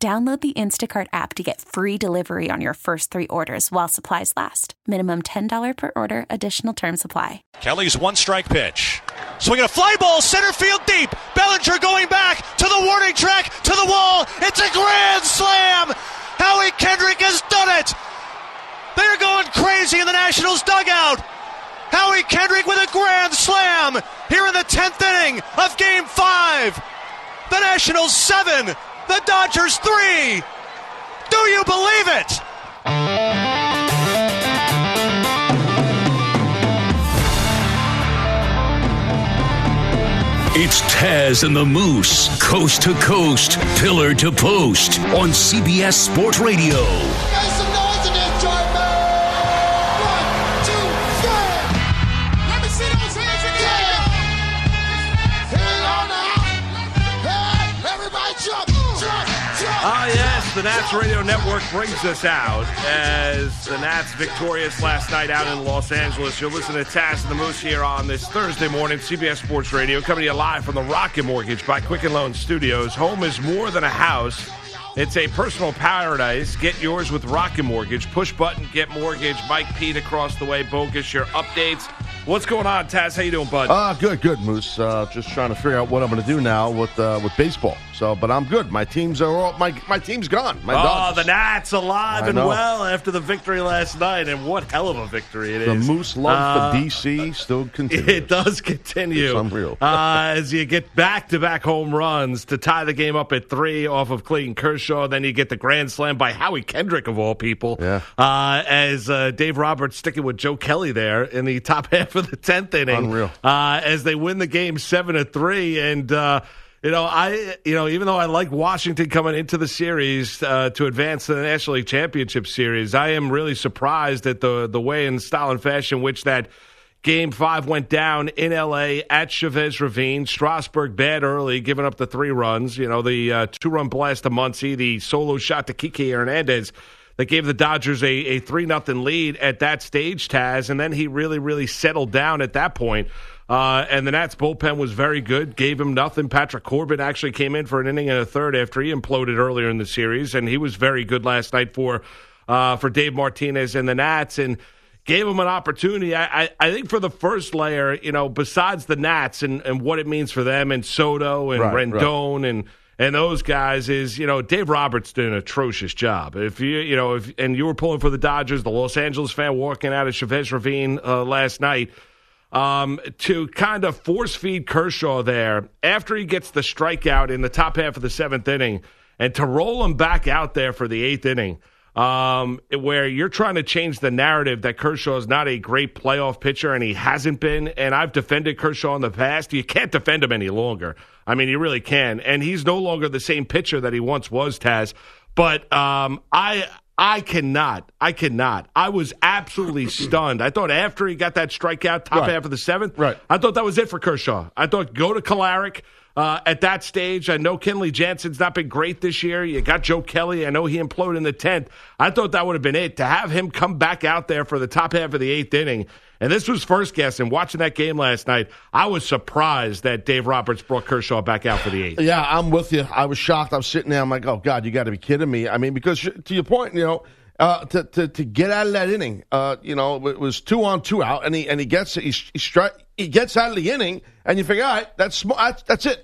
Download the Instacart app to get free delivery on your first three orders while supplies last. Minimum $10 per order. Additional terms apply. Kelly's one-strike pitch. Swing and a fly ball, center field deep. Bellinger going back to the warning track, to the wall. It's a grand slam. Howie Kendrick has done it. They're going crazy in the Nationals' dugout. Howie Kendrick with a grand slam here in the 10th inning of Game 5. The Nationals 7. The Dodgers 3. Do you believe it? It's Taz and the Moose, coast to coast, pillar to post on CBS Sports Radio. Make some noise in this joint, man. 1, 2, 3. Let me see those hands again. Head on out. Head. Everybody jump. Yes, the Nats Radio Network brings us out as the Nats victorious last night out in Los Angeles. You'll listen to Taz and the Moose here on this Thursday morning, CBS Sports Radio, coming to you live from the Rocket Mortgage by Quicken Loans Studios. Home is more than a house. It's a personal paradise. Get yours with Rocket Mortgage. Push button, get mortgage. Mike Pete across the way. Bogus, your updates. What's going on, Taz? How you doing, bud? Good, Moose. Just trying to figure out what I'm going to do now with baseball. So, but I'm good. My teams are all, my team's gone. My Dodgers. The Nats alive and well after the victory last night, and what hell of a victory it is. The Moose love for DC still continues. It does continue. It's unreal. As you get back-to-back home runs to tie the game up at 3 off of Clayton Kershaw. Then you get the grand slam by Howie Kendrick, of all people, as Dave Roberts sticking with Joe Kelly there in the top half of the 10th inning. Unreal. As they win the game 7-3. And, even though I like Washington coming into the series to advance to the National League Championship Series, I am really surprised at the way and style and fashion which that Game 5 went down in L.A. at Chavez Ravine. Strasburg bad early, giving up the 3 runs. You know, the 2-run blast to Muncy, the solo shot to Kiké Hernández that gave the Dodgers a 3-0 lead at that stage, Taz. And then he really, really settled down at that point. And the Nats bullpen was very good, gave him nothing. Patrick Corbin actually came in for an inning and a third after he imploded earlier in the series. And he was very good last night for Dave Martinez and the Nats. And gave him an opportunity. I think for the first layer, besides the Nats and what it means for them and Soto and Rendon. And those guys is, Dave Roberts did an atrocious job. If you were pulling for the Dodgers, the Los Angeles fan walking out of Chavez Ravine last night, to kind of force feed Kershaw there after he gets the strikeout in the top half of the 7th inning and to roll him back out there for the 8th inning. Where you're trying to change the narrative that Kershaw is not a great playoff pitcher, and he hasn't been, and I've defended Kershaw in the past. You can't defend him any longer. I mean, you really can, and he's no longer the same pitcher that he once was, Taz. But I cannot. I was absolutely stunned. I thought after he got that strikeout, top half of the 7th, I thought that was it for Kershaw. I thought go to Kolarek. At that stage, I know Kenley Jansen's not been great this year. You got Joe Kelly. I know he imploded in the 10th. I thought that would have been it. To have him come back out there for the top half of the 8th inning, and this was first guess, and watching that game last night, I was surprised that Dave Roberts brought Kershaw back out for the 8th. Yeah, I'm with you. I was shocked. I'm sitting there. I'm like, oh, God, you got to be kidding me. I mean, because to your point, to get out of that inning, it was 2-on, 2 out, and he gets it. He gets out of the inning, and you figure, all right, that's it.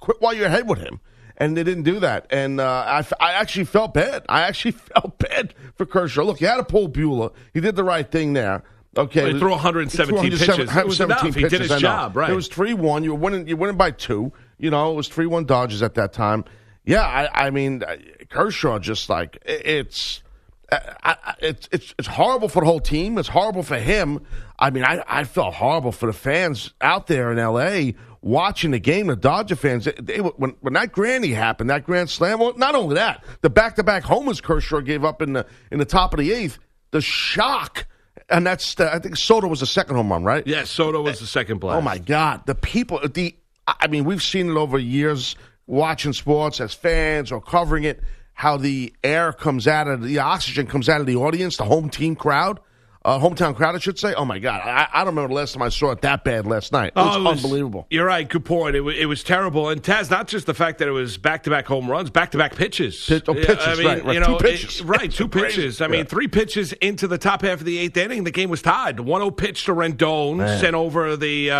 Quit while you're ahead with him. And they didn't do that. And I actually felt bad. I actually felt bad for Kershaw. Look, he had to pull Buehler. He did the right thing there. Okay, well, he threw 117 pitches. It was enough. Pitches, he did his job, right? It was 3-1. You were winning by 2. It was 3-1 Dodgers at that time. Yeah, I mean, Kershaw just like, it's... It's horrible for the whole team. It's horrible for him. I mean, I felt horrible for the fans out there in L.A. watching the game. The Dodger fans, when that granny happened, that grand slam. Well, not only that, the back-to-back homers Kershaw gave up in the top of the eighth. The shock. And I think Soto was the second home run, right? Yes, yeah, Soto was the second blast. Oh, my God. The people, I mean, we've seen it over years watching sports as fans or covering it, how the air comes out of, the oxygen comes out of the audience, the hometown crowd, I should say. Oh, my God. I don't remember the last time I saw it that bad last night. It was unbelievable. You're right. Good point. It was terrible. And, Taz, not just the fact that it was back-to-back home runs, back-to-back pitches. Pitches, right. You know, 2 pitches. Two pitches. I mean, 3 pitches into the top half of the eighth inning. The game was tied. 1-0 pitch to Rendon, sent over the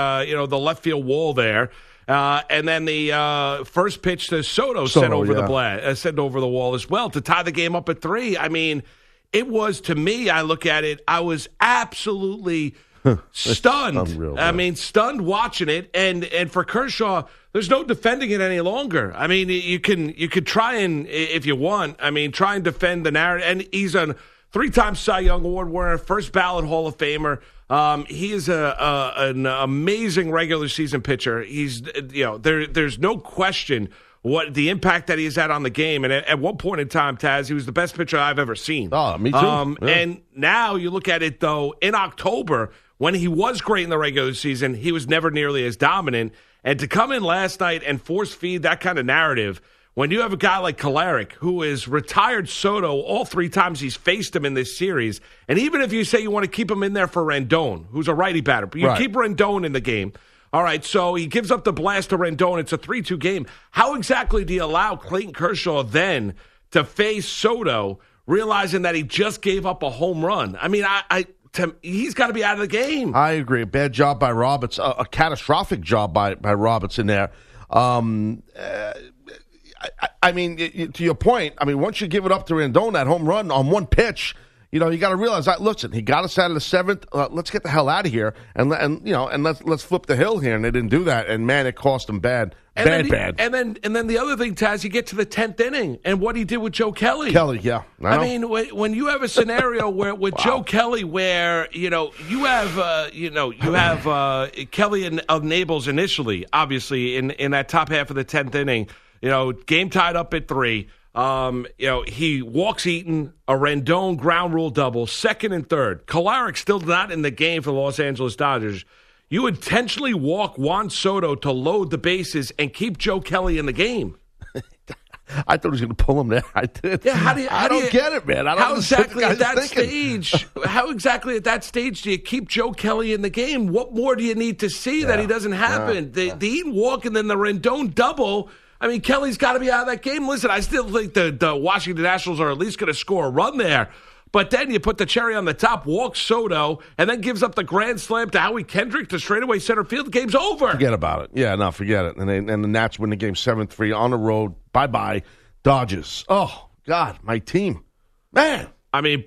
left field wall there. And then the first pitch to Soto sent over the sent over the wall as well to tie the game up at 3. I mean, it was, to me, I look at it, I was absolutely stunned. Unreal, stunned watching it. And for Kershaw, there's no defending it any longer. I mean, you could try and, if you want, try and defend the narrative. And he's a 3-time Cy Young Award winner, first ballot Hall of Famer. He is an amazing regular season pitcher. He's, there's no question what the impact that he's had on the game. And at one point in time, Taz, he was the best pitcher I've ever seen. Oh, me too. Yeah. And now you look at it, though, in October, when he was great in the regular season, he was never nearly as dominant. And to come in last night and force feed that kind of narrative, when you have a guy like Kolarek, who is retired Soto all 3 times he's faced him in this series, and even if you say you want to keep him in there for Rendon, who's a righty batter, but you keep Rendon in the game. All right, so he gives up the blast to Rendon. It's a 3-2 game. How exactly do you allow Clayton Kershaw then to face Soto, realizing that he just gave up a home run? I mean, he's got to be out of the game. I agree. Bad job by Roberts, a catastrophic job by Roberts in there. To your point, once you give it up to Rendon, that home run on 1 pitch, you got to realize that. Listen, he got us out of the 7th. Let's get the hell out of here, and let's flip the hill here. And they didn't do that. And man, it cost him bad. And then the other thing, Taz, you get to the 10th inning, and what he did with Joe Kelly. When you have a scenario where with Joe Kelly, where you have Kelly and Nables initially, obviously in that top half of the 10th inning, game tied up at 3. He walks Eaton, a Rendon ground rule double, 2nd and 3rd. Kolarek still not in the game for the Los Angeles Dodgers. You intentionally walk Juan Soto to load the bases and keep Joe Kelly in the game. I thought he was going to pull him there. I did. Yeah, get it, man. I don't how exactly at that stage do you keep Joe Kelly in the game? What more do you need to see that he doesn't happen? The Eaton walk and then the Rendon double. Kelly's got to be out of that game. Listen, I still think the Washington Nationals are at least going to score a run there. But then you put the cherry on the top, walks Soto, and then gives up the grand slam to Howie Kendrick to straightaway center field. The game's over. Forget about it. Yeah, no, forget it. And the Nats win the game 7-3 on the road. Bye-bye, Dodgers. Oh, God, my team. Man.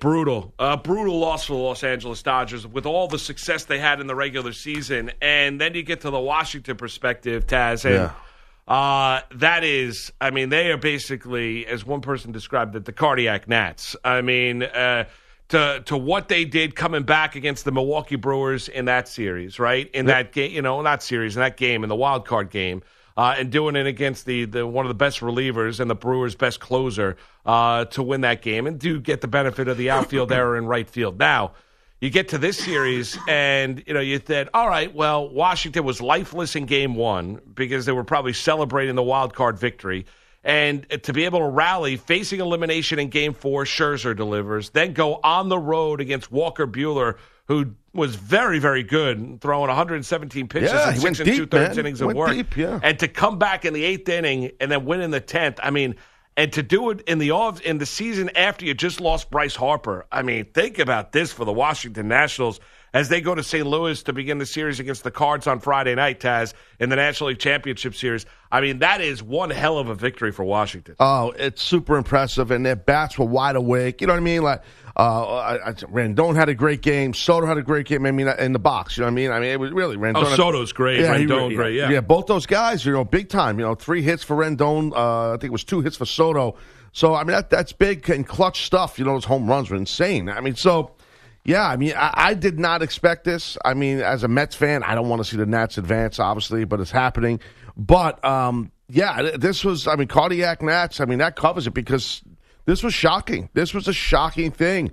Brutal. Brutal loss for the Los Angeles Dodgers with all the success they had in the regular season. And then you get to the Washington perspective, Taz, and that is, they are basically, as one person described it, the cardiac Nats. To what they did coming back against the Milwaukee Brewers in that series, right? In that game, in that game, in the wild card game, and doing it against the one of the best relievers and the Brewers' best closer to win that game and do get the benefit of the outfield error in right field. Now, you get to this series, and you said, all right, well, Washington was lifeless in game 1 because they were probably celebrating the wild card victory. And to be able to rally, facing elimination in game 4, Scherzer delivers, then go on the road against Walker Buehler, who was very, very good, throwing 117 pitches in 6 2/3 innings of work. Deep, yeah. And to come back in the 8th inning and then win in the 10th, and to do it in the season after you just lost Bryce Harper. Think about this for the Washington Nationals as they go to St. Louis to begin the series against the Cards on Friday night, Taz, in the National League Championship Series. That is one hell of a victory for Washington. Oh, it's super impressive, and their bats were wide awake. You know what I mean? Like, Rendon had a great game. Soto had a great game, in the box. You know what I mean? It was really Rendon. Soto's great. Yeah, Rendon, great, yeah. Yeah, both those guys, big time. 3 hits for Rendon. I think it was 2 hits for Soto. So, I mean, that's big and clutch stuff. You know, those home runs were insane. I mean, so, yeah, I mean, I did not expect this. I mean, as a Mets fan, I don't want to see the Nats advance, obviously, but it's happening. But, yeah, this was, I mean, Cardiac Nats, I mean, that covers it because this was shocking. This was a shocking thing.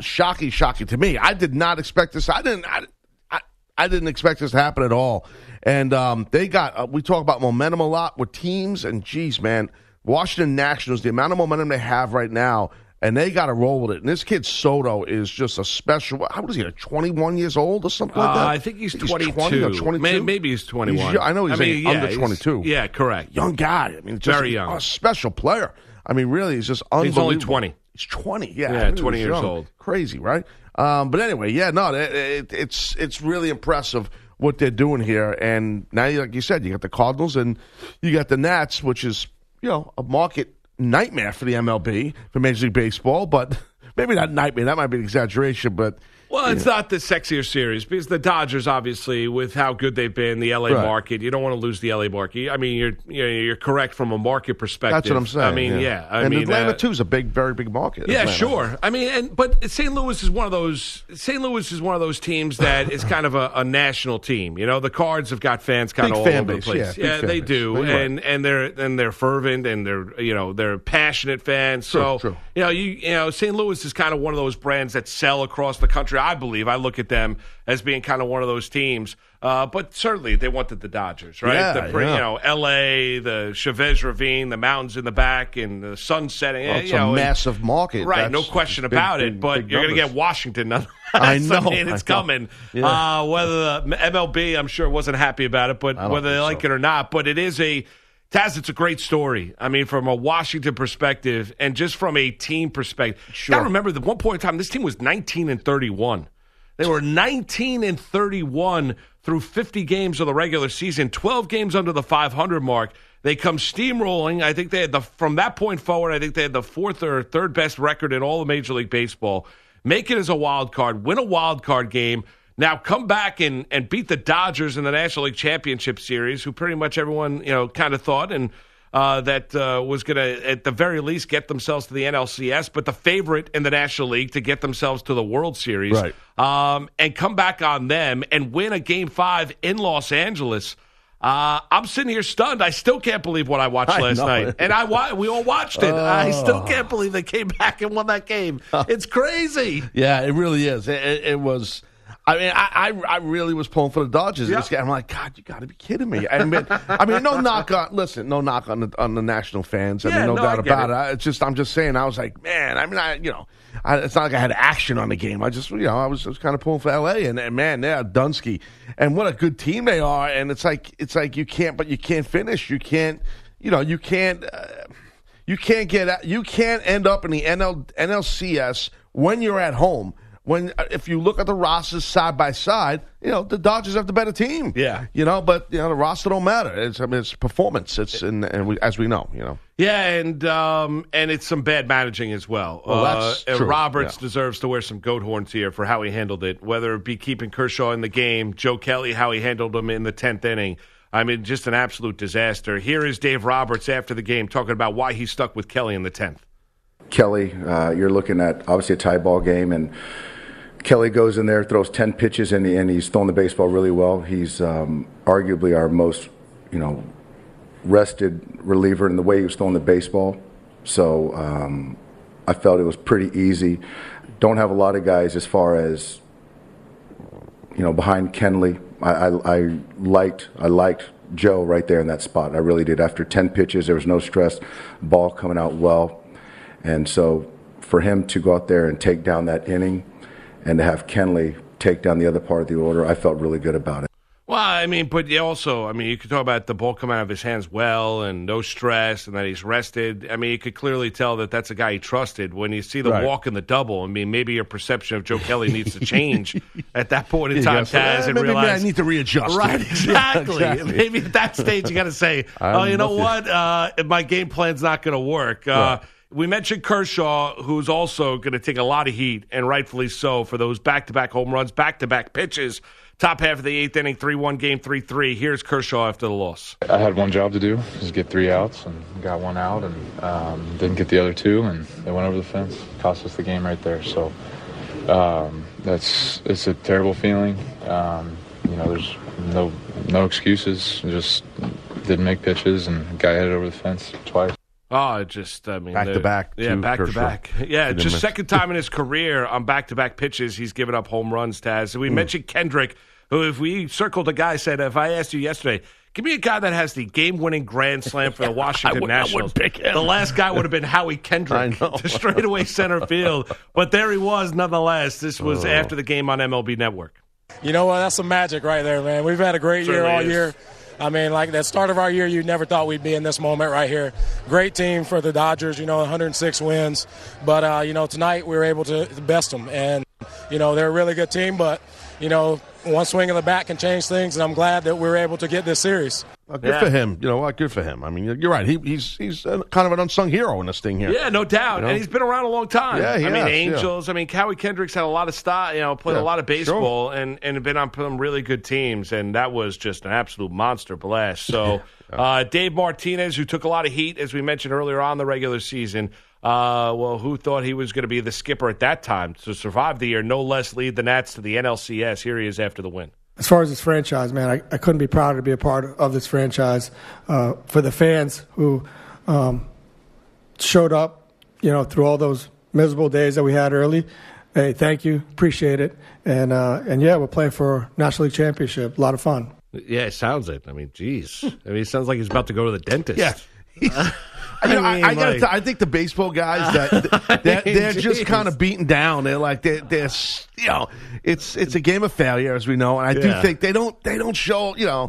Shocking to me. I did not expect this. I didn't expect this to happen at all. And they got, we talk about momentum a lot with teams, and geez, man, Washington Nationals, the amount of momentum they have right now, and they got to roll with it. And this kid Soto is just a special. How old is he? 21 years old or something like that? I think he's 22. 20 or 22? Maybe he's 21. I know he's under 22. Yeah, correct. Young guy. I mean, just very young. A special player. I mean, really, he's just unbelievable. He's only 20. He's 20. Yeah, 20 years old. Crazy, right? But anyway, yeah, no, it's really impressive what they're doing here. And now, like you said, you got the Cardinals and you got the Nats, which is, you know, a market nightmare for the MLB, for Major League Baseball, but maybe not nightmare. That might be an exaggeration, but... Well, it's not the sexier series because the Dodgers, obviously, with how good they've been, the L.A. market, you don't want to lose the L.A. market. I mean, you're correct from a market perspective. That's what I'm saying. I mean, yeah. Atlanta, too, is a big, very big market. Yeah, Atlanta. Sure. I mean, but St. Louis is one of those teams that is kind of a national team. You know, the Cards have got fans kind of all over the place. Yeah, they do, and they're fervent and they're passionate fans. So true. you know, St. Louis is kind of one of those brands that sell across the country. I believe. I look at them as being kind of one of those teams. But certainly they wanted the Dodgers, right? Yeah, you know, L.A., the Chavez Ravine, the mountains in the back, and the sun setting. Well, it's a massive market. Right, no question about it. But you're going to get Washington nonetheless. I know. It's coming. Yeah. Whether the MLB, I'm sure, wasn't happy about it, but whether they like it or not. But it is Taz, it's a great story. I mean, from a Washington perspective and just from a team perspective. Sure. I remember at one point in time, this team was 19-31. They were 19-31 through 50 games of the regular season, 12 games under the 500 mark. They come steamrolling. I think they had from that point forward, I think they had the fourth or third best record in all of Major League Baseball. Make it as a wild card, win a wild card game. Now come back and beat the Dodgers in the National League Championship Series, who pretty much everyone kind of thought that was going to, at the very least, get themselves to the NLCS, but the favorite in the National League to get themselves to the World Series, right. And come back on them and win a Game 5 in Los Angeles. I'm sitting here stunned. I still can't believe what I watched last night. And we all watched it. I still can't believe they came back and won that game. It's crazy. Yeah, it really is. It was... I mean, I really was pulling for the Dodgers. Yep. This game. I'm like, God, you got to be kidding me. I mean, no knock on the national fans. I mean, no doubt about it. I'm just saying. I was like, man. I mean, it's not like I had action on the game. I just, I was kind of pulling for L.A. and man, they're Dunsky, and what a good team they are. And it's like you can't finish. You can't. You can't end up in the NLCS when you're at home. If you look at the rosters side by side, the Dodgers have the better team. Yeah, but the roster don't matter. It's performance. As we know, Yeah, and it's some bad managing as well. Well, that's true. Roberts deserves to wear some goat horns here for how he handled it, whether it be keeping Kershaw in the game, Joe Kelly, how he handled him in the 10th inning. I mean, just an absolute disaster. Here is Dave Roberts after the game talking about why he stuck with Kelly in the 10th. Kelly, you're looking at obviously a tie ball game, and Kelly goes in there, throws 10 pitches, and he's throwing the baseball really well. He's arguably our most, rested reliever in the way he was throwing the baseball. So I felt it was pretty easy. Don't have a lot of guys as far as, behind Kenley. I liked Joe right there in that spot. I really did. After 10 pitches, there was no stress. Ball coming out well. And so for him to go out there and take down that inning, and to have Kenley take down the other part of the order, I felt really good about it. Well, I mean, but also, you could talk about the ball coming out of his hands well and no stress and that he's rested. I mean, you could clearly tell that that's a guy he trusted. When you see the walk and the double, maybe your perception of Joe Kelly needs to change at that point in time, Taz, and realize... Maybe I need to readjust. Right, exactly. Maybe at that stage you got to say, my game plan's not going to work. Yeah. We mentioned Kershaw, who's also going to take a lot of heat, and rightfully so, for those back-to-back home runs, back-to-back pitches. Top half of the eighth inning, 3-1 game, 3-3. Here's Kershaw after the loss. I had one job to do, just get three outs, and got one out, and didn't get the other two, and they went over the fence. Cost us the game right there. So it's a terrible feeling. There's no excuses. Just didn't make pitches, and got hit over the fence twice. Oh, it just, I mean. Back-to-back. Yeah, back-to-back. Yeah, just second time in his career on back-to-back pitches, he's given up home runs, Taz. And we mentioned Kendrick, who, if we circled a guy, said, if I asked you yesterday, give me a guy that has the game-winning grand slam for the Washington Nationals. I wouldn't pick him. The last guy would have been Howie Kendrick to straightaway center field. But there he was, nonetheless. This was after the game on MLB Network. You know what? That's some magic right there, man. We've had a great year all year. I mean, like, the start of our year, you never thought we'd be in this moment right here. Great team for the Dodgers, 106 wins. But, tonight we were able to best them. And, they're a really good team. But, one swing of the bat can change things. And I'm glad that we were able to get this series. Good for him. Good for him. I mean, you're right. He's kind of an unsung hero in this thing here. Yeah, no doubt. And he's been around a long time. Yeah, Angels. Yeah. I mean, Howie Kendrick's had a lot of style, played a lot of baseball and been on some really good teams. And that was just an absolute monster blast. So Dave Martinez, who took a lot of heat, as we mentioned earlier on the regular season, who thought he was going to be the skipper at that time to survive the year, no less lead the Nats to the NLCS. Here he is after the win. As far as this franchise, man, I couldn't be prouder to be a part of this franchise. For the fans who showed up, through all those miserable days that we had early, hey, thank you, appreciate it. And we're playing for National League Championship. A lot of fun. Yeah, it sounds it. I mean, geez. It sounds like he's about to go to the dentist. Yeah. I think the baseball guys they're just kind of beaten down. They're like they're it's a game of failure, as we know, and I do think they don't show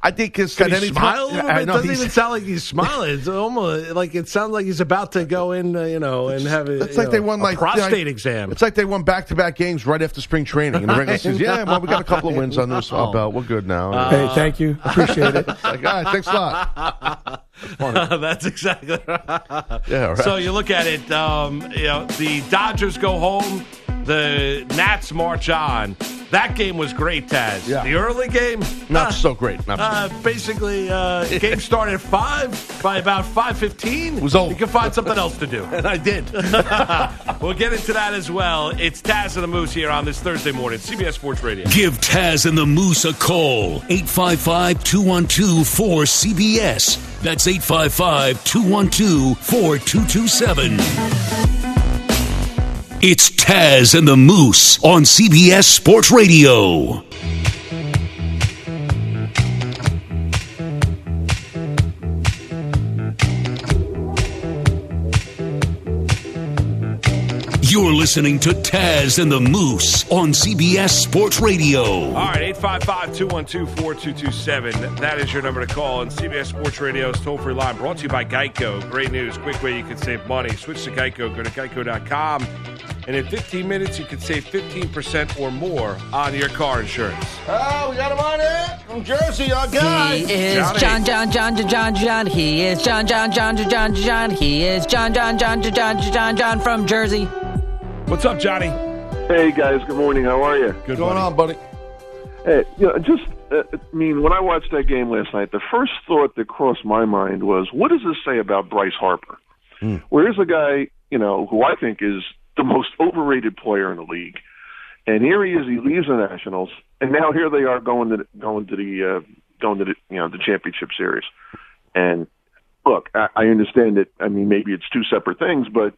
I think it's that any smile. It doesn't even sound like he's smiling. It's almost like it sounds like he's about to go in, and have a. It's like they won a prostate exam. It's like they won back-to-back games right after spring training, and the regular says, "Yeah, well, we got a couple of wins on this belt. We're good now." Hey, thank you, appreciate it. Like, all right, thanks a lot. That's exactly right. Yeah, right. So you look at it. The Dodgers go home. The Nats march on. That game was great, Taz. Yeah. The early game? Not so great. Basically, game started at 5. By about 5:15, was over. You can find something else to do. And I did. We'll get into that as well. It's Taz and the Moose here on this Thursday morning. CBS Sports Radio. Give Taz and the Moose a call. 855-212-4CBS. That's 855-212-4227. It's Taz and the Moose on CBS Sports Radio. You're listening to Taz and the Moose on CBS Sports Radio. All right, 855-212-4227. That is your number to call. And CBS Sports Radio's toll-free line brought to you by Geico. Great news. Quick way you can save money. Switch to Geico. Go to geico.com. And in 15 minutes, you can save 15% or more on your car insurance. Oh, we got him on it. From Jersey, our guy. He is John. He is John. He is John from Jersey. What's up, Johnny? Hey, guys. Good morning. How are you? Good. What's going on, buddy? Hey, when I watched that game last night, the first thought that crossed my mind was, what does this say about Bryce Harper? Where's a guy, who I think is the most overrated player in the league, and here he is. He leaves the Nationals, and now here they are going to the championship series. And look, I understand that. I mean, maybe it's two separate things, but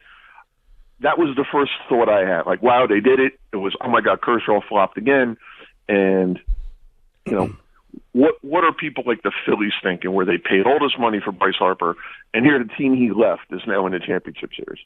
that was the first thought I had. Like, wow, they did it. It was, oh, my God, Kershaw flopped again. And, what are people like the Phillies thinking where they paid all this money for Bryce Harper, and here the team he left is now in the championship series?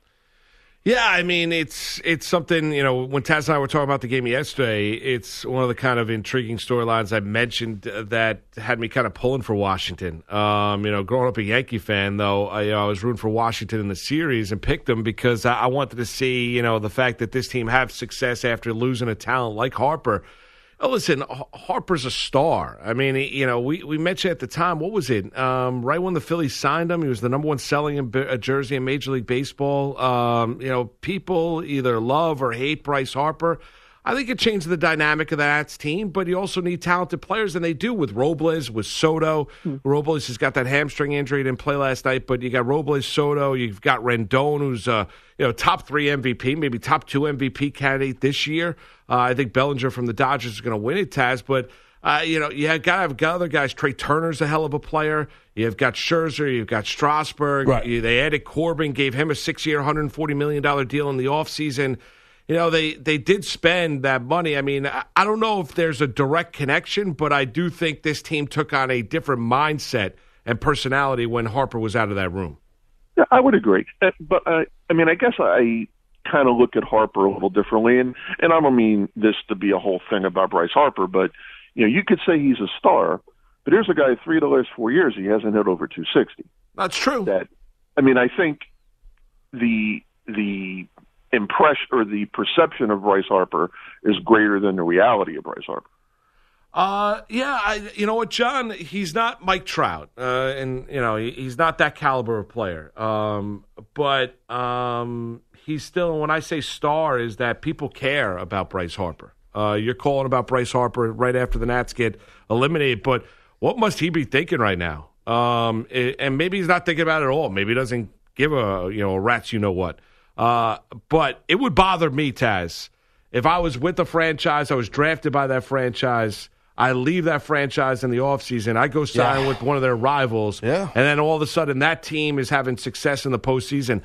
Yeah, I mean, it's something, when Taz and I were talking about the game yesterday, it's one of the kind of intriguing storylines I mentioned that had me kind of pulling for Washington. Growing up a Yankee fan, though, I was rooting for Washington in the series and picked them because I wanted to see, the fact that this team have success after losing a talent like Harper. Oh, listen, Harper's a star. I mean, we mentioned at the time, what was it? Right when the Phillies signed him, he was the number one selling jersey in Major League Baseball. People either love or hate Bryce Harper. I think it changed the dynamic of the Nats team, but you also need talented players, and they do with Robles, with Soto. Robles has got that hamstring injury, didn't play last night, but you got Robles, Soto, you've got Rendon, who's top 3 MVP, maybe top 2 MVP candidate this year. I think Bellinger from the Dodgers is going to win it, Taz, but you got to have other guys. Trey Turner's a hell of a player. You've got Scherzer. You've got Strasburg. Right. They added Corbin, gave him a 6-year, $140 million deal in the offseason. They did spend that money. I mean, I don't know if there's a direct connection, but I do think this team took on a different mindset and personality when Harper was out of that room. Yeah, I would agree. But, I guess I kind of look at Harper a little differently. And I don't mean this to be a whole thing about Bryce Harper, but you could say he's a star, but here's a guy, three of the last 4 years, he hasn't hit over 260. That's true. I think the impression or the perception of Bryce Harper is greater than the reality of Bryce Harper. You know what, John? He's not Mike Trout, he's not that caliber of player. But he's still, when I say star, is that people care about Bryce Harper. You're calling about Bryce Harper right after the Nats get eliminated, but what must he be thinking right now? And maybe he's not thinking about it at all. Maybe he doesn't give a rat's you know what. But it would bother me, Taz, if I was with the franchise, I was drafted by that franchise, I leave that franchise in the offseason, I go sign with one of their rivals, and then all of a sudden that team is having success in the postseason.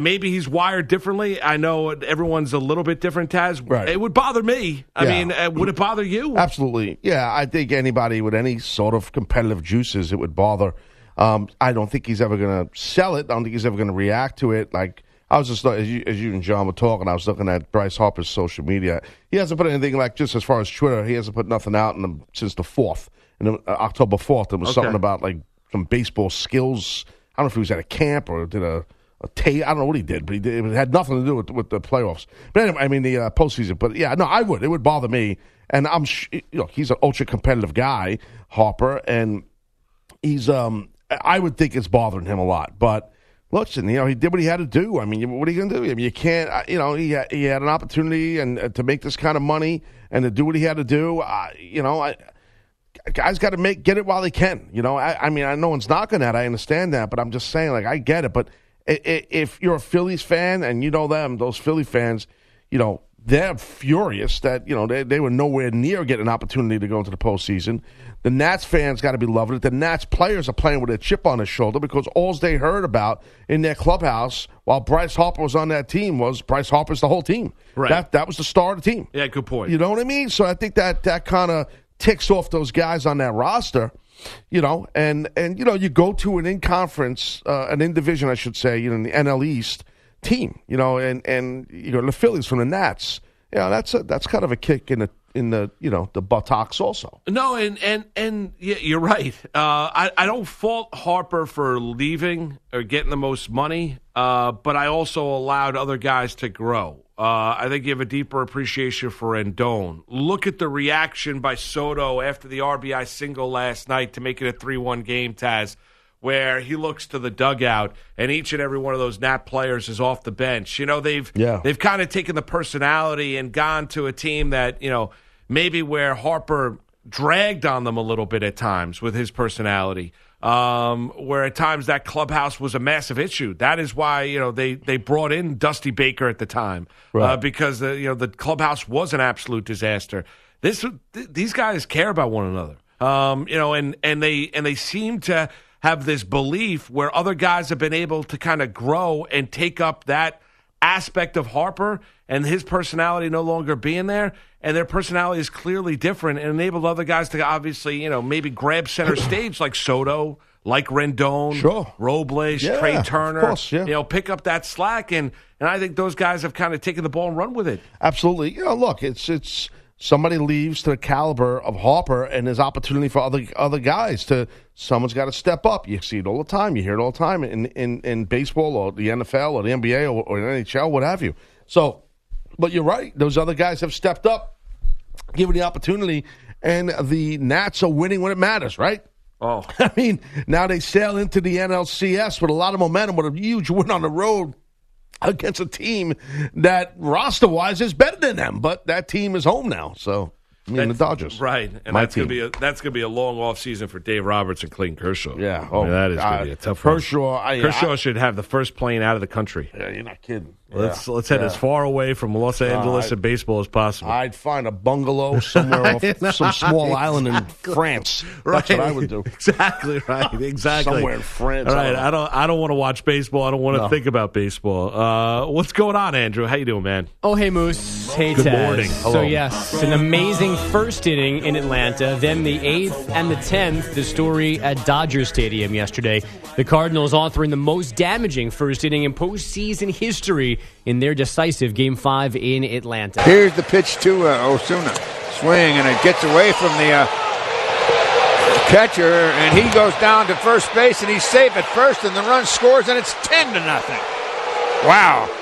Maybe he's wired differently. I know everyone's a little bit different, Taz. Right. It would bother me. I mean, would it bother you? Absolutely. Yeah, I think anybody with any sort of competitive juices, it would bother. I don't think he's ever going to sell it. I don't think he's ever going to react to it. Like, I was just, as you and John were talking, I was looking at Bryce Harper's social media. He hasn't put anything, like, just as far as Twitter, he hasn't put nothing out since the 4th. And October 4th, there was something about, like, some baseball skills. I don't know if he was at a camp or did I don't know what he did, but he did. It had nothing to do with the playoffs. But anyway, the postseason. But yeah, no, I would. It would bother me. And he's an ultra competitive guy, Harper, and he's. I would think it's bothering him a lot. But listen, he did what he had to do. I mean, what are you going to do? I mean, you can't. He had an opportunity and to make this kind of money and to do what he had to do. Guys got to get it while they can. No one's knocking that. I understand that, but I'm just saying, like, I get it, but. If you're a Phillies fan and you know them, those Philly fans, they're furious that, they were nowhere near getting an opportunity to go into the postseason. The Nats fans got to be loving it. The Nats players are playing with a chip on their shoulder because all they heard about in their clubhouse while Bryce Harper was on that team was Bryce Harper's the whole team. Right. That was the star of the team. Yeah, good point. You know what I mean? So I think that kind of ticks off those guys on that roster. You go to an in-conference, an in-division, I should say, the NL East team, and you go to the Phillies from the Nats. That's kind of a kick in the buttocks also. No, and you're right. I don't fault Harper for leaving or getting the most money, but I also allowed other guys to grow. I think you have a deeper appreciation for Rendon. Look at the reaction by Soto after the RBI single last night to make it a 3-1 game, Taz, where he looks to the dugout, and each and every one of those Nat players is off the bench. They've kind of taken the personality and gone to a team that, maybe where Harper dragged on them a little bit at times with his personality. Where at times that clubhouse was a massive issue. That is why they brought in Dusty Baker at the time, right. Because the clubhouse was an absolute disaster. These guys care about one another, and they seem to have this belief where other guys have been able to kind of grow and take up that aspect of Harper and his personality no longer being there, and their personality is clearly different and enabled other guys to obviously, maybe grab center stage like Soto, like Rendon, sure. Robles, yeah, Trey Turner, course, yeah. Pick up that slack, and I think those guys have kind of taken the ball and run with it. Absolutely. Look, it's somebody leaves to the caliber of Harper and there's opportunity for other guys to someone's got to step up. You see it all the time. You hear it all the time in baseball or the NFL or the NBA or the NHL, what have you. So, but you're right. Those other guys have stepped up, given the opportunity, and the Nats are winning when it matters, right? Oh. I mean, now they sail into the NLCS with a lot of momentum, with a huge win on the road against a team that roster-wise is better than them. But that team is home now, so I mean the Dodgers, right? And that's going to be a long offseason for Dave Roberts and Clayton Kershaw. Yeah, oh, I mean, that is going to be a tough one. Kershaw should have the first plane out of the country. Yeah, you're not kidding. Let's head as far away from Los Angeles and baseball as possible. I'd find a bungalow somewhere off some small island in France. Right. That's what I would do. Exactly right. Exactly. Somewhere in France. All right. I don't want to watch baseball. I don't want to think about baseball. What's going on, Andrew? How you doing, man? Oh, hey, Moose. Hey, Taz. Good morning. Hello. So, yes, an amazing first inning in Atlanta. Then the 8th and the 10th, the story at Dodger Stadium yesterday. The Cardinals authoring the most damaging first inning in postseason history in their decisive Game 5 in Atlanta. Here's the pitch to Ozuna. Swing, and it gets away from the catcher, and he goes down to first base, and he's safe at first, and the run scores, and it's 10-0. Wow.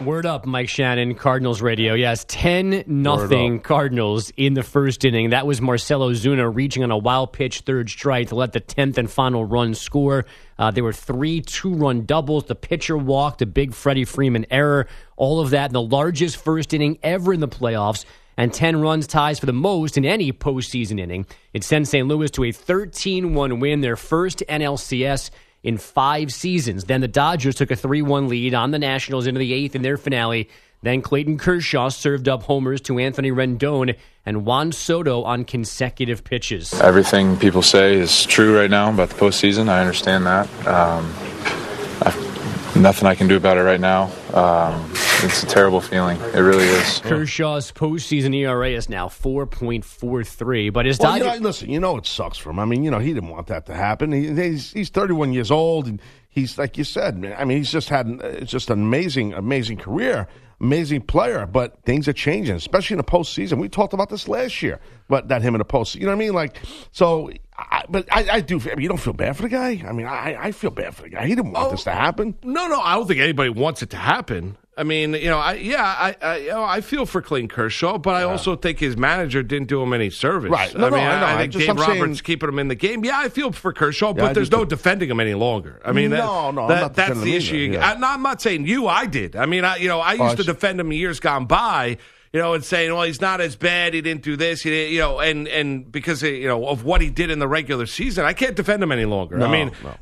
Word up, Mike Shannon, Cardinals radio. Yes, 10-0 Cardinals in the first inning. That was Marcell Ozuna reaching on a wild pitch third strike to let the 10th and final run score. There were 3 two-run doubles, the pitcher walk, the big Freddie Freeman error, all of that in the largest first inning ever in the playoffs, and 10 runs ties for the most in any postseason inning. It sends St. Louis to a 13-1 win, their first NLCS in 5 seasons. Then the Dodgers took a 3-1 lead on the Nationals into the 8th in their finale. Then Clayton Kershaw served up homers to Anthony Rendon and Juan Soto on consecutive pitches. Everything people say is true right now about the postseason. I understand that. Nothing I can do about it right now. It's a terrible feeling. It really is. Kershaw's postseason ERA is now 4.43. But his Dodgers... Listen, it sucks for him. I mean, he didn't want that to happen. He's 31 years old, and he's, like you said, man, I mean, he's just had an amazing career, amazing player. But things are changing, especially in the postseason. We talked about this last year, but that him in the postseason. You know what I mean? Like, so... you don't feel bad for the guy? I mean, I feel bad for the guy. He didn't want this to happen. No, I don't think anybody wants it to happen. I mean, I feel for Clayton Kershaw, but I also think his manager didn't do him any service. Right. I think Dave Roberts keeping him in the game. Yeah, I feel for Kershaw, but there's no defending him any longer. I mean, that's the issue. Yeah. I'm not saying you. I did. I mean, I used to defend him years gone by. And saying, well, he's not as bad. He didn't do this. He didn't, and because of what he did in the regular season, I can't defend him any longer.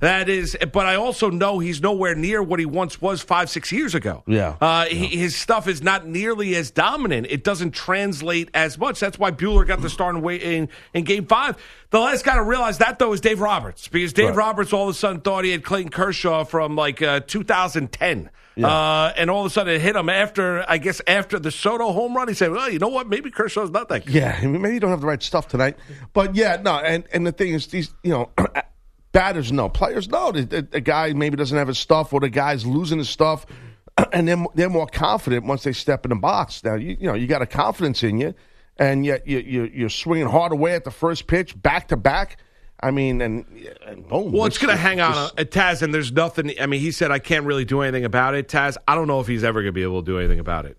That is. But I also know he's nowhere near what he once was 5-6 years ago. Yeah, his stuff is not nearly as dominant. It doesn't translate as much. That's why Buehler got the start in Game 5. The last guy to realize that though is Dave Roberts, because Dave Roberts all of a sudden thought he had Clayton Kershaw from 2010. Yeah. And all of a sudden it hit him after the Soto home run. He said, well, you know what? Maybe Kershaw's not that good. Yeah, maybe you don't have the right stuff tonight. But, and the thing is, these, batters know. Players know. The guy maybe doesn't have his stuff, or the guy's losing his stuff, and they're more confident once they step in the box. Now, you got a confidence in you, and yet you're swinging hard away at the first pitch, back-to-back. I mean, and boom. Well, it's going to hang on at Taz, and there's nothing. I mean, he said, I can't really do anything about it. Taz, I don't know if he's ever going to be able to do anything about it.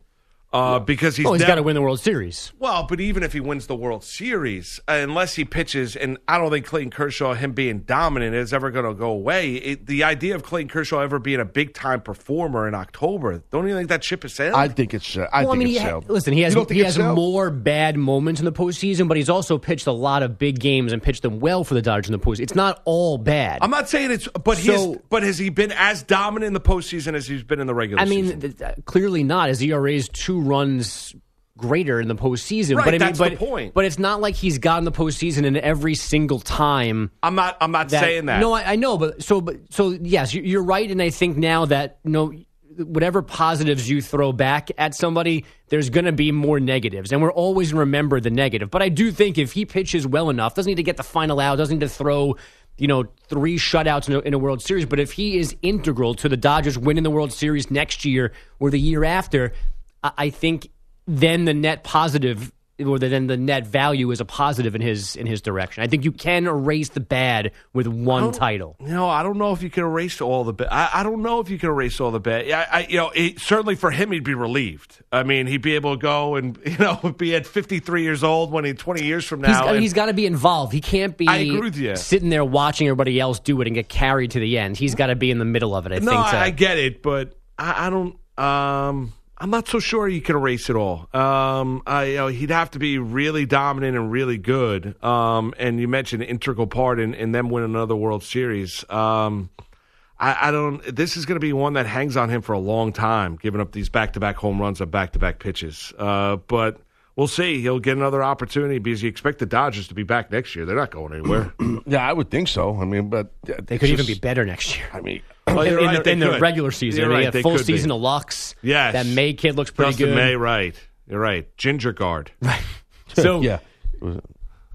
Because he's got to win the World Series. Well, but even if he wins the World Series, unless he pitches, and I don't think Clayton Kershaw, him being dominant, is ever going to go away. The idea of Clayton Kershaw ever being a big-time performer in October, don't you think that ship has sailed? I think it's sailed. Listen, he has more bad moments in the postseason, but he's also pitched a lot of big games and pitched them well for the Dodgers in the postseason. It's not all bad. I'm not saying it's, but has he been as dominant in the postseason as he's been in the regular season? Clearly not. His ERA is 2 runs greater in the postseason, right, but that's the point. But it's not like he's gotten the postseason in every single time. I'm not saying that. No, I know, but yes, you're right, and I think now that whatever positives you throw back at somebody, there's going to be more negatives, and we're always remember the negative. But I do think if he pitches well enough, doesn't need to get the final out, doesn't need to throw 3 shutouts in a World Series, but if he is integral to the Dodgers winning the World Series next year or the year after, I think then the net positive, or then the net value is a positive in his direction. I think you can erase the bad with one title. No, I don't know if you can erase all the bad. I don't know if you can erase all the bad. Certainly for him, he'd be relieved. I mean, he'd be able to go and be at 53 years old when 20 years from now. He's got to be involved. He can't be sitting there watching everybody else do it and get carried to the end. He's got to be in the middle of it. I think so. I get it, but. I'm not so sure you can erase it all. He'd have to be really dominant and really good. And you mentioned an integral part in them win another World Series. This is going to be one that hangs on him for a long time, giving up these back-to-back home runs on back-to-back pitches. But we'll see. He'll get another opportunity because you expect the Dodgers to be back next year. They're not going anywhere. Yeah, I would think so. I mean, but they could even be better next year. I mean, in the regular season, you're right, they have full season of Lux. Yes, that May kid looks pretty Dustin good. May, right? You're right. Ginger guard. Right. So yeah. Go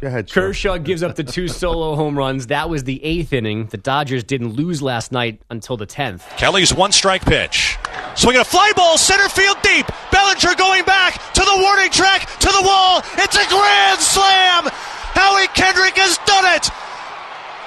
ahead, Kershaw gives up the 2 solo home runs. That was the 8th inning. The Dodgers didn't lose last night until the 10th. Kelly's one-strike pitch. Swinging a fly ball, center field deep. Bellinger going back to the warning track, to the wall. It's a grand slam. Howie Kendrick has done it.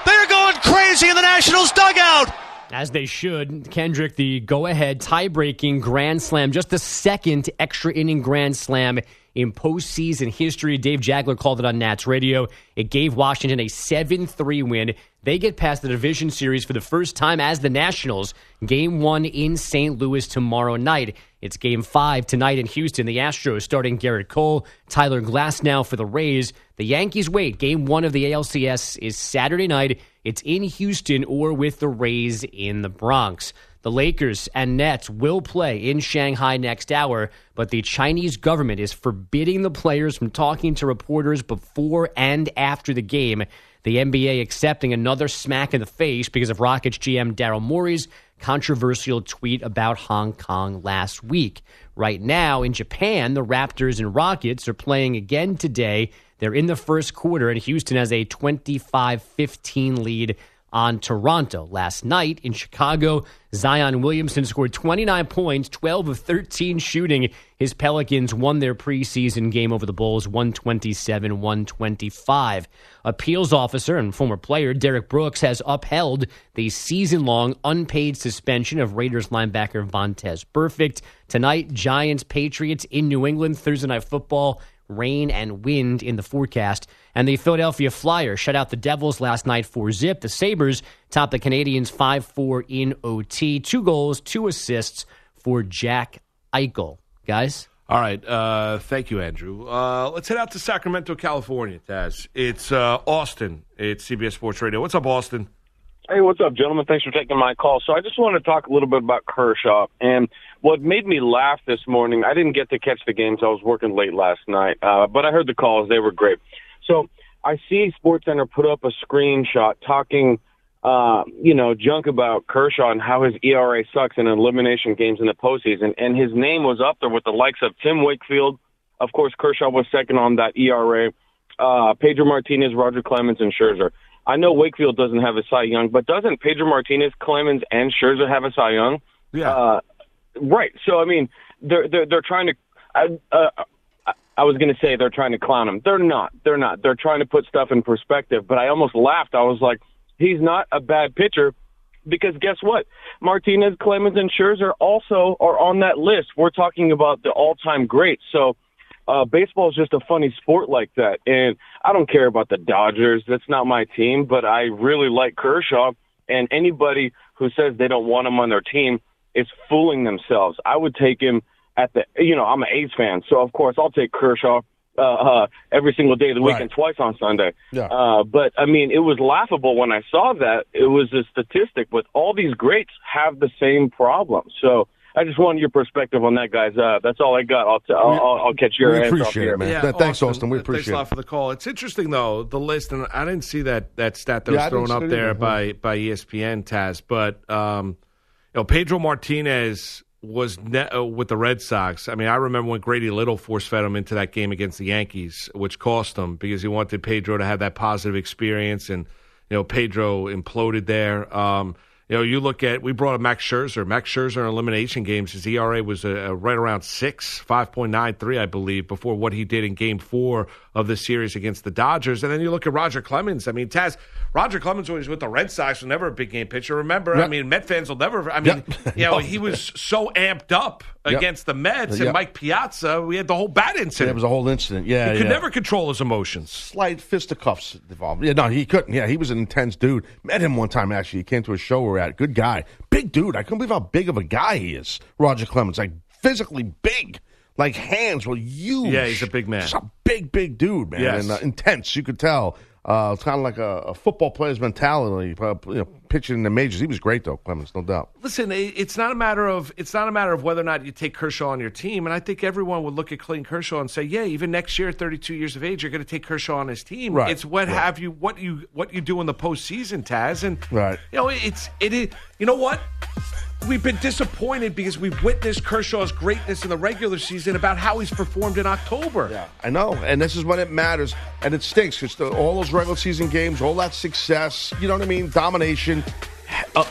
They're going crazy in the Nationals' dugout. As they should. Kendrick, the go-ahead, tie-breaking grand slam. Just the 2nd extra-inning grand slam in postseason history. Dave Jagler called it on Nats Radio. It gave Washington a 7-3 win. They get past the division series for the first time as the Nationals. Game 1 in St. Louis tomorrow night. It's Game 5 tonight in Houston. The Astros starting Garrett Cole, Tyler Glasnow for the Rays. The Yankees wait. Game 1 of the ALCS is Saturday night. It's in Houston or with the Rays in the Bronx. The Lakers and Nets will play in Shanghai next hour, but the Chinese government is forbidding the players from talking to reporters before and after the game. The NBA accepting another smack in the face because of Rockets GM Daryl Morey's controversial tweet about Hong Kong last week. Right now in Japan, the Raptors and Rockets are playing again today. They're in the first quarter, and Houston has a 25-15 lead on Toronto. Last night in Chicago, Zion Williamson scored 29 points, 12 of 13 shooting. His Pelicans won their preseason game over the Bulls, 127-125. Appeals officer and former player Derek Brooks has upheld the season-long unpaid suspension of Raiders linebacker Vontaze Burfict. Tonight, Giants-Patriots in New England, Thursday Night Football. Rain and wind in the forecast. And the Philadelphia Flyers shut out the Devils last night 4-0. The Sabres topped the Canadiens 5-4 in OT. 2 goals, 2 assists for Jack Eichel. Guys? All right. Thank you, Andrew. Let's head out to Sacramento, California, Taz. It's Austin. It's CBS Sports Radio. What's up, Austin? Hey, what's up, gentlemen? Thanks for taking my call. So I just wanted to talk a little bit about Kershaw. And what made me laugh this morning, I didn't get to catch the games. I was working late last night. But I heard the calls. They were great. So I see SportsCenter put up a screenshot talking, junk about Kershaw and how his ERA sucks in elimination games in the postseason. And his name was up there with the likes of Tim Wakefield. Of course, Kershaw was second on that ERA. Pedro Martinez, Roger Clemens, and Scherzer. I know Wakefield doesn't have a Cy Young, but doesn't Pedro Martinez, Clemens, and Scherzer have a Cy Young? Yeah. Right. So, I mean, they're trying to I was going to say they're trying to clown him. They're not. They're not. They're trying to put stuff in perspective, but I almost laughed. I was like, he's not a bad pitcher because guess what? Martinez, Clemens, and Scherzer also are on that list. We're talking about the all-time greats. So, baseball is just a funny sport like that, and I don't care about the Dodgers. That's not my team, but I really like Kershaw, and anybody who says they don't want him on their team is fooling themselves. I would take him at the – I'm an A's fan, so, of course, I'll take Kershaw every single day of the week and twice on Sunday. Yeah. But, I mean, it was laughable when I saw that. It was a statistic, but all these greats have the same problem. So – I just wanted your perspective on that, guys. That's all I got. I'll catch your answer off here, man. Yeah, thanks, Austin. We appreciate it. Thanks a lot for the call. It's interesting, though, the list, and I didn't see that stat that was thrown up there by ESPN, Taz. But Pedro Martinez was with the Red Sox. I mean, I remember when Grady Little force-fed him into that game against the Yankees, which cost him because he wanted Pedro to have that positive experience, and Pedro imploded there. You look at, we brought up Max Scherzer. Max Scherzer in elimination games, his ERA was right around 6, 5.93, I believe, before what he did in Game 4 of the series against the Dodgers. And then you look at Roger Clemens. I mean, Taz, Roger Clemens, when he was with the Red Sox, was never a big game pitcher. Remember, yep. I mean, Met fans will never, he was so amped up against the Mets and Mike Piazza. We had the whole bat incident. There was a whole incident, yeah. He could never control his emotions. Slight fisticuffs involved. Yeah, no, he couldn't. Yeah, he was an intense dude. Met him one time, actually. He came to a show where at. Good guy. big dude. I couldn't believe how big of a guy he is, Roger Clemens. Like, physically big. Like, hands were huge. Yeah, he's a big man. Just a big dude, man. Yes. And intense, you could tell. It's kind of like a football player's mentality, pitching in the majors. He was great, though, Clemens, no doubt. Listen, it's not a matter of whether or not you take Kershaw on your team, and I think everyone would look at Clayton Kershaw and say, yeah, even next year, 32 years of age, you're going to take Kershaw on his team. Right. It's what you do in the postseason, Taz, and right. You know it is. You know what? We've been disappointed because we've witnessed Kershaw's greatness in the regular season about how he's performed in October. Yeah, I know, and this is when it matters, and it stinks. It's all those regular season games, all that success, you know what I mean, domination,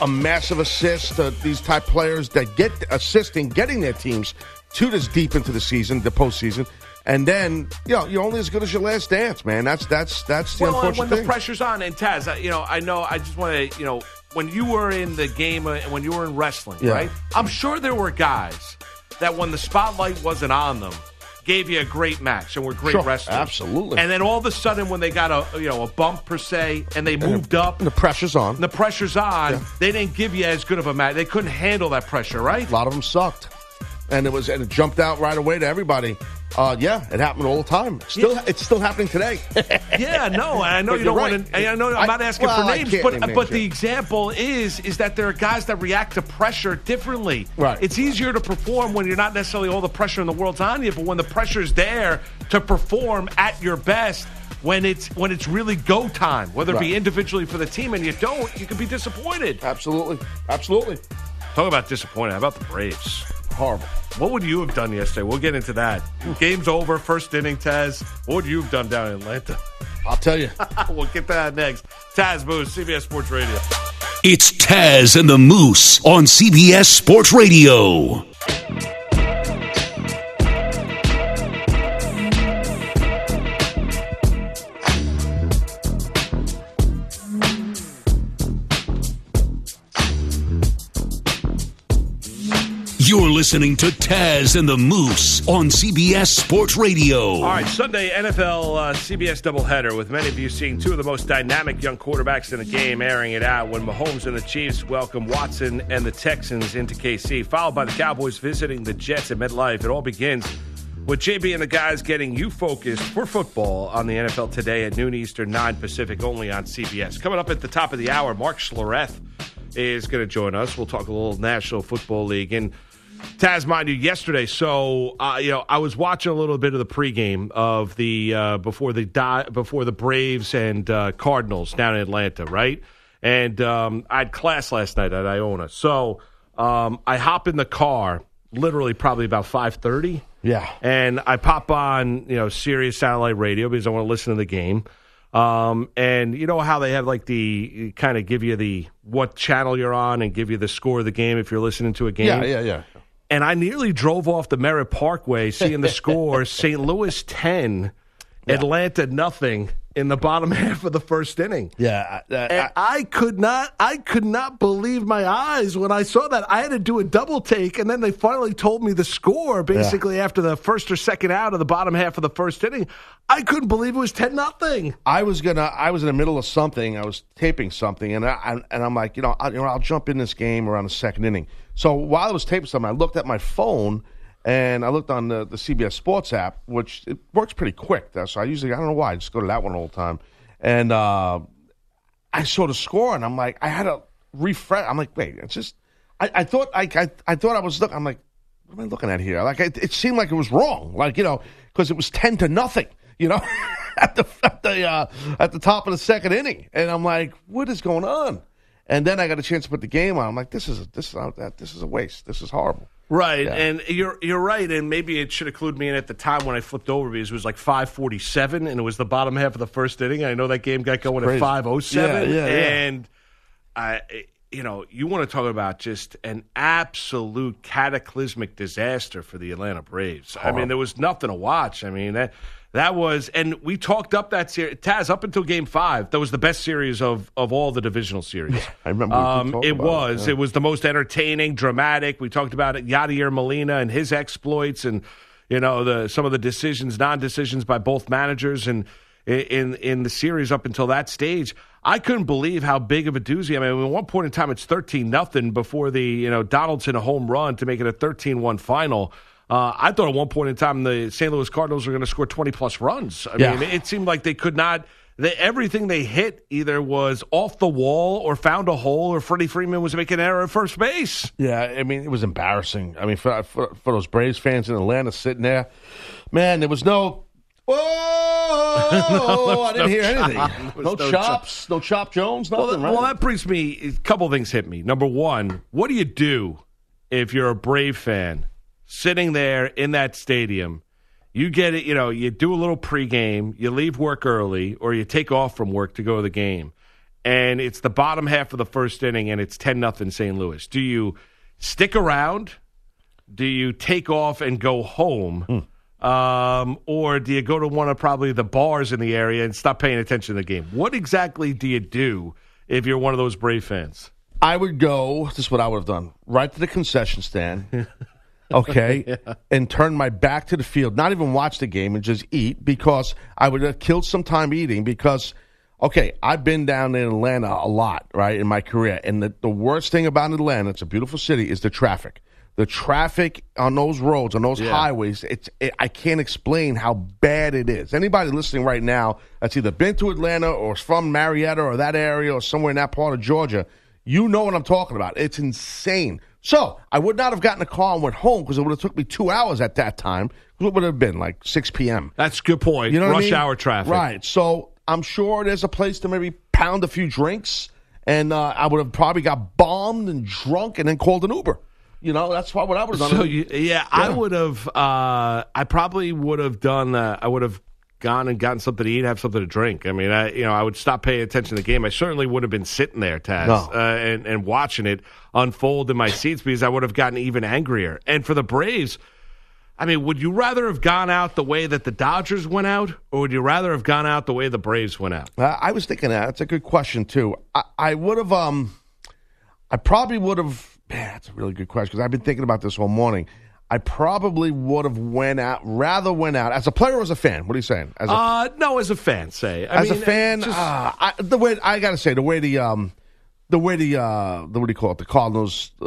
a massive assist, these type players that get assisting, getting their teams to this deep into the season, the postseason. And then, you know, you're only as good as your last dance, man. That's the unfortunate thing. Well, when the pressure's on, and Taz, you know, I just want to, you know, when you were in the game, when you were in wrestling, yeah. Right? I'm sure there were guys that when the spotlight wasn't on them, gave you a great match and were great wrestlers. Absolutely. And then all of a sudden when they got a bump per se and they moved up. And the pressure's on. Yeah. They didn't give you as good of a match. They couldn't handle that pressure, right? A lot of them sucked. And it jumped out right away to everybody. Yeah, it happened all the time. It's still happening today. Yeah, no, I know you don't want to. I know I'm not asking for names, but the example is that there are guys that react to pressure differently. Right. It's easier to perform when you're not necessarily all the pressure in the world's on you, but when the pressure's there to perform at your best. When it's really go time, whether it be individually for the team, and you don't, you can be disappointed. Absolutely. Talk about disappointed. How about the Braves? Horrible. What would you have done yesterday? We'll get into that. Game's over. First inning, Taz. What would you have done down in Atlanta? I'll tell you. We'll get to that next. Taz Moose, CBS Sports Radio. It's Taz and the Moose on CBS Sports Radio. You're listening to Taz and the Moose on CBS Sports Radio. All right, Sunday NFL CBS doubleheader with many of you seeing two of the most dynamic young quarterbacks in the game airing it out when Mahomes and the Chiefs welcome Watson and the Texans into KC, followed by the Cowboys visiting the Jets at MetLife. It all begins with JB and the guys getting you focused for football on the NFL today at noon Eastern, 9 Pacific, only on CBS. Coming up at the top of the hour, Mark Schlereth is going to join us. We'll talk a little National Football League and Taz, mind you, yesterday, so I was watching a little bit of the pregame of the before the Braves and Cardinals down in Atlanta, right? And I had class last night at Iona, so I hop in the car, literally probably about 5:30, yeah, and I pop on Sirius satellite radio because I want to listen to the game. And you know how they have like the kind of give you the what channel you're on and give you the score of the game if you're listening to a game. Yeah. And I nearly drove off the Merritt Parkway seeing the score, St. Louis 10, Atlanta 0 in the bottom half of the first inning. Yeah. I could not believe my eyes when I saw that. I had to do a double take, and then they finally told me the score basically after the first or second out of the bottom half of the first inning. I couldn't believe it was 10-0. I was in the middle of something. I was taping something, and I'm like, I'll jump in this game around the second inning. So while I was taping something, I looked at my phone, and I looked on the CBS Sports app, which it works pretty quick. So I don't know why, I just go to that one all the time. And I saw the score, and I'm like, I had to refresh. I'm like, wait, it's just I thought I was looking. I'm like, what am I looking at here? Like it seemed like it was wrong, like because it was 10-0. At the top of the second inning, and I'm like, what is going on? And then I got a chance to put the game on. I'm like, this is a waste. This is horrible. Right, And you're right, and maybe it should have clued me in at the time when I flipped over because it was like 5:47, and it was the bottom half of the first inning. I know that game got going at 5:07, and you want to talk about just an absolute cataclysmic disaster for the Atlanta Braves. I mean, there was nothing to watch. I mean that was, and we talked up that series, Taz, up until Game 5. That was the best series of all the divisional series. I remember it was. Yeah. It was the most entertaining, dramatic. We talked about Yadier Molina and his exploits, and some of the decisions, non-decisions by both managers, and in the series up until that stage. I couldn't believe how big of a doozy. I mean, at one point in time, it's 13-0 before the Donaldson home run to make it a 13-1 final. I thought at one point in time the St. Louis Cardinals were going to score 20-plus runs. I mean, it seemed like they could not. Everything they hit either was off the wall or found a hole, or Freddie Freeman was making an error at first base. Yeah, I mean, it was embarrassing. I mean, for those Braves fans in Atlanta sitting there, man, there was no, whoa, no, I didn't hear anything. No chop Jones, nothing, right? Well, that brings me, a couple things hit me. Number one, what do you do if you're a Brave fan sitting there in that stadium? You get it, you do a little pregame, you leave work early, or you take off from work to go to the game. And it's the bottom half of the first inning, and it's 10-0 St. Louis. Do you stick around? Do you take off and go home? Or do you go to one of probably the bars in the area and stop paying attention to the game? What exactly do you do if you're one of those Brave fans? I would go, this is what I would have done, right to the concession stand. Okay, yeah. And turn my back to the field, not even watch the game and just eat, because I would have killed some time eating because, okay, I've been down in Atlanta a lot, right, in my career. And the worst thing about Atlanta, it's a beautiful city, is the traffic. The traffic on those roads, on those highways, I can't explain how bad it is. Anybody listening right now that's either been to Atlanta or from Marietta or that area or somewhere in that part of Georgia, you know what I'm talking about. It's insane. So I would not have gotten a car and went home because it would have took me 2 hours at that time. It would have been like 6 p.m. That's a good point. You know what I mean? Rush hour traffic. Right. So I'm sure there's a place to maybe pound a few drinks, and I would have probably got bombed and drunk and then called an Uber. You know, that's what I would have done. So I would have I probably would have done I would have gone and gotten something to eat, have something to drink. I mean, I would stop paying attention to the game. I certainly would have been sitting there, Taz, and watching it unfold in my seats because I would have gotten even angrier. And for the Braves, I mean, would you rather have gone out the way that the Dodgers went out, or would you rather have gone out the way the Braves went out? I was thinking that. That's a good question, too. I would have I probably would have – man, that's a really good question because I've been thinking about this all morning. I probably would have went out as a player or as a fan. What are you saying? As a fan, say. The Cardinals,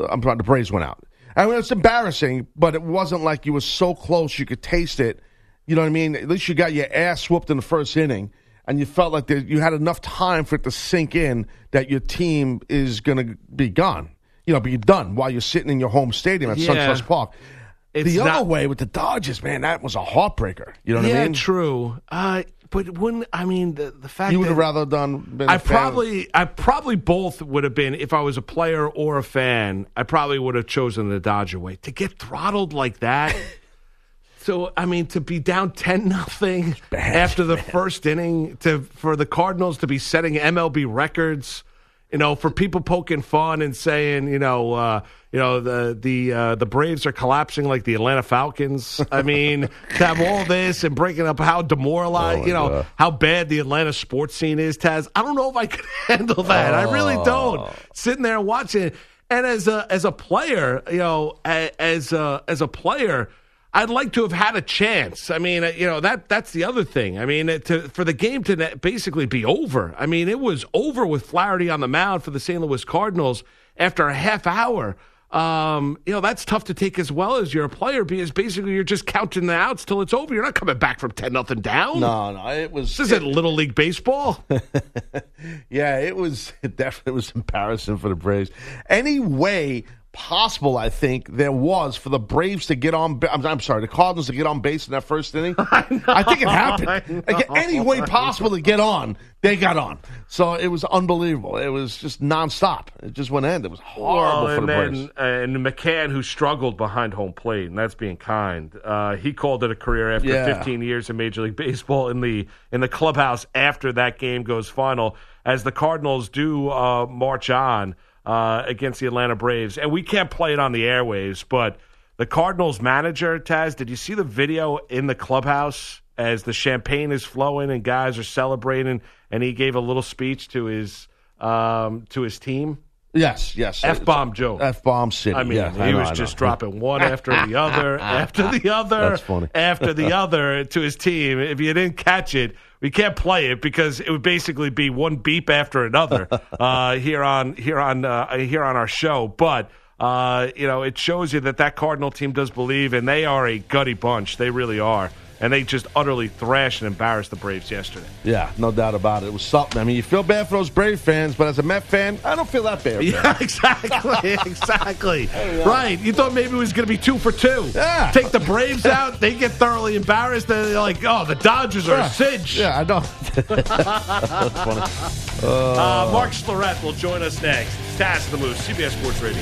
I'm sorry, the Braves went out. I mean, it's embarrassing, but it wasn't like you were so close you could taste it. You know what I mean? At least you got your ass whooped in the first inning, and you felt like you had enough time for it to sink in that your team is going to be gone. You know, but you're done while you're sitting in your home stadium at SunTrust Park. It's the other way with the Dodgers, man, that was a heartbreaker. You know what I mean? Yeah, true. But wouldn't I mean the fact you would have rather done? Been I probably both would have been if I was a player or a fan. I probably would have chosen the Dodger way to get throttled like that. So I mean, to be down 10-0 after the first inning, for the Cardinals to be setting MLB records. You know, for people poking fun and saying, the Braves are collapsing like the Atlanta Falcons. I mean, to have all this and breaking up how demoralized, how bad the Atlanta sports scene is, Taz. I don't know if I could handle that. I really don't. Sitting there watching it. And as a player, as a player, I'd like to have had a chance. I mean, that's the other thing. I mean, for the game to basically be over. I mean, it was over with Flaherty on the mound for the St. Louis Cardinals after a half hour. That's tough to take as well as you're a player because basically you're just counting the outs till it's over. You're not coming back from 10-0 down. No, it was. This isn't Little League baseball. Yeah, it definitely was embarrassing for the Braves. Anyway. Possible, I think, there was for the Braves to get on. I'm sorry, the Cardinals to get on base in that first inning. I think it happened. Any way possible to get on, they got on. So it was unbelievable. It was just nonstop. It just wouldn't end. It was horrible for the Braves. And McCann, who struggled behind home plate, and that's being kind. He called it a career after 15 years in Major League Baseball in the clubhouse after that game goes final, as the Cardinals do march on. Against the Atlanta Braves. And we can't play it on the airwaves, but the Cardinals manager, Taz, did you see the video in the clubhouse as the champagne is flowing and guys are celebrating, and he gave a little speech to his team? Yes. F-bomb Joe. F-bomb City. I mean, he was just dropping one after the other, after the other. That's funny. After the other to his team. If you didn't catch it, We can't play it because it would basically be one beep after another here on our show. But you know, it shows you that Cardinal team does believe, and they are a gutty bunch. They really are. And they just utterly thrashed and embarrassed the Braves yesterday. Yeah, no doubt about it. It was something. I mean, you feel bad for those Brave fans, but as a Met fan, I don't feel that bad. Yeah, exactly, exactly. Hey, right. You thought maybe it was going to be 2 for 2. Yeah. Take the Braves out, they get thoroughly embarrassed, and they're like, oh, the Dodgers are a cinch. Yeah, I know. That's funny. Mark Schlereth will join us next. Taz the Moose, CBS Sports Radio.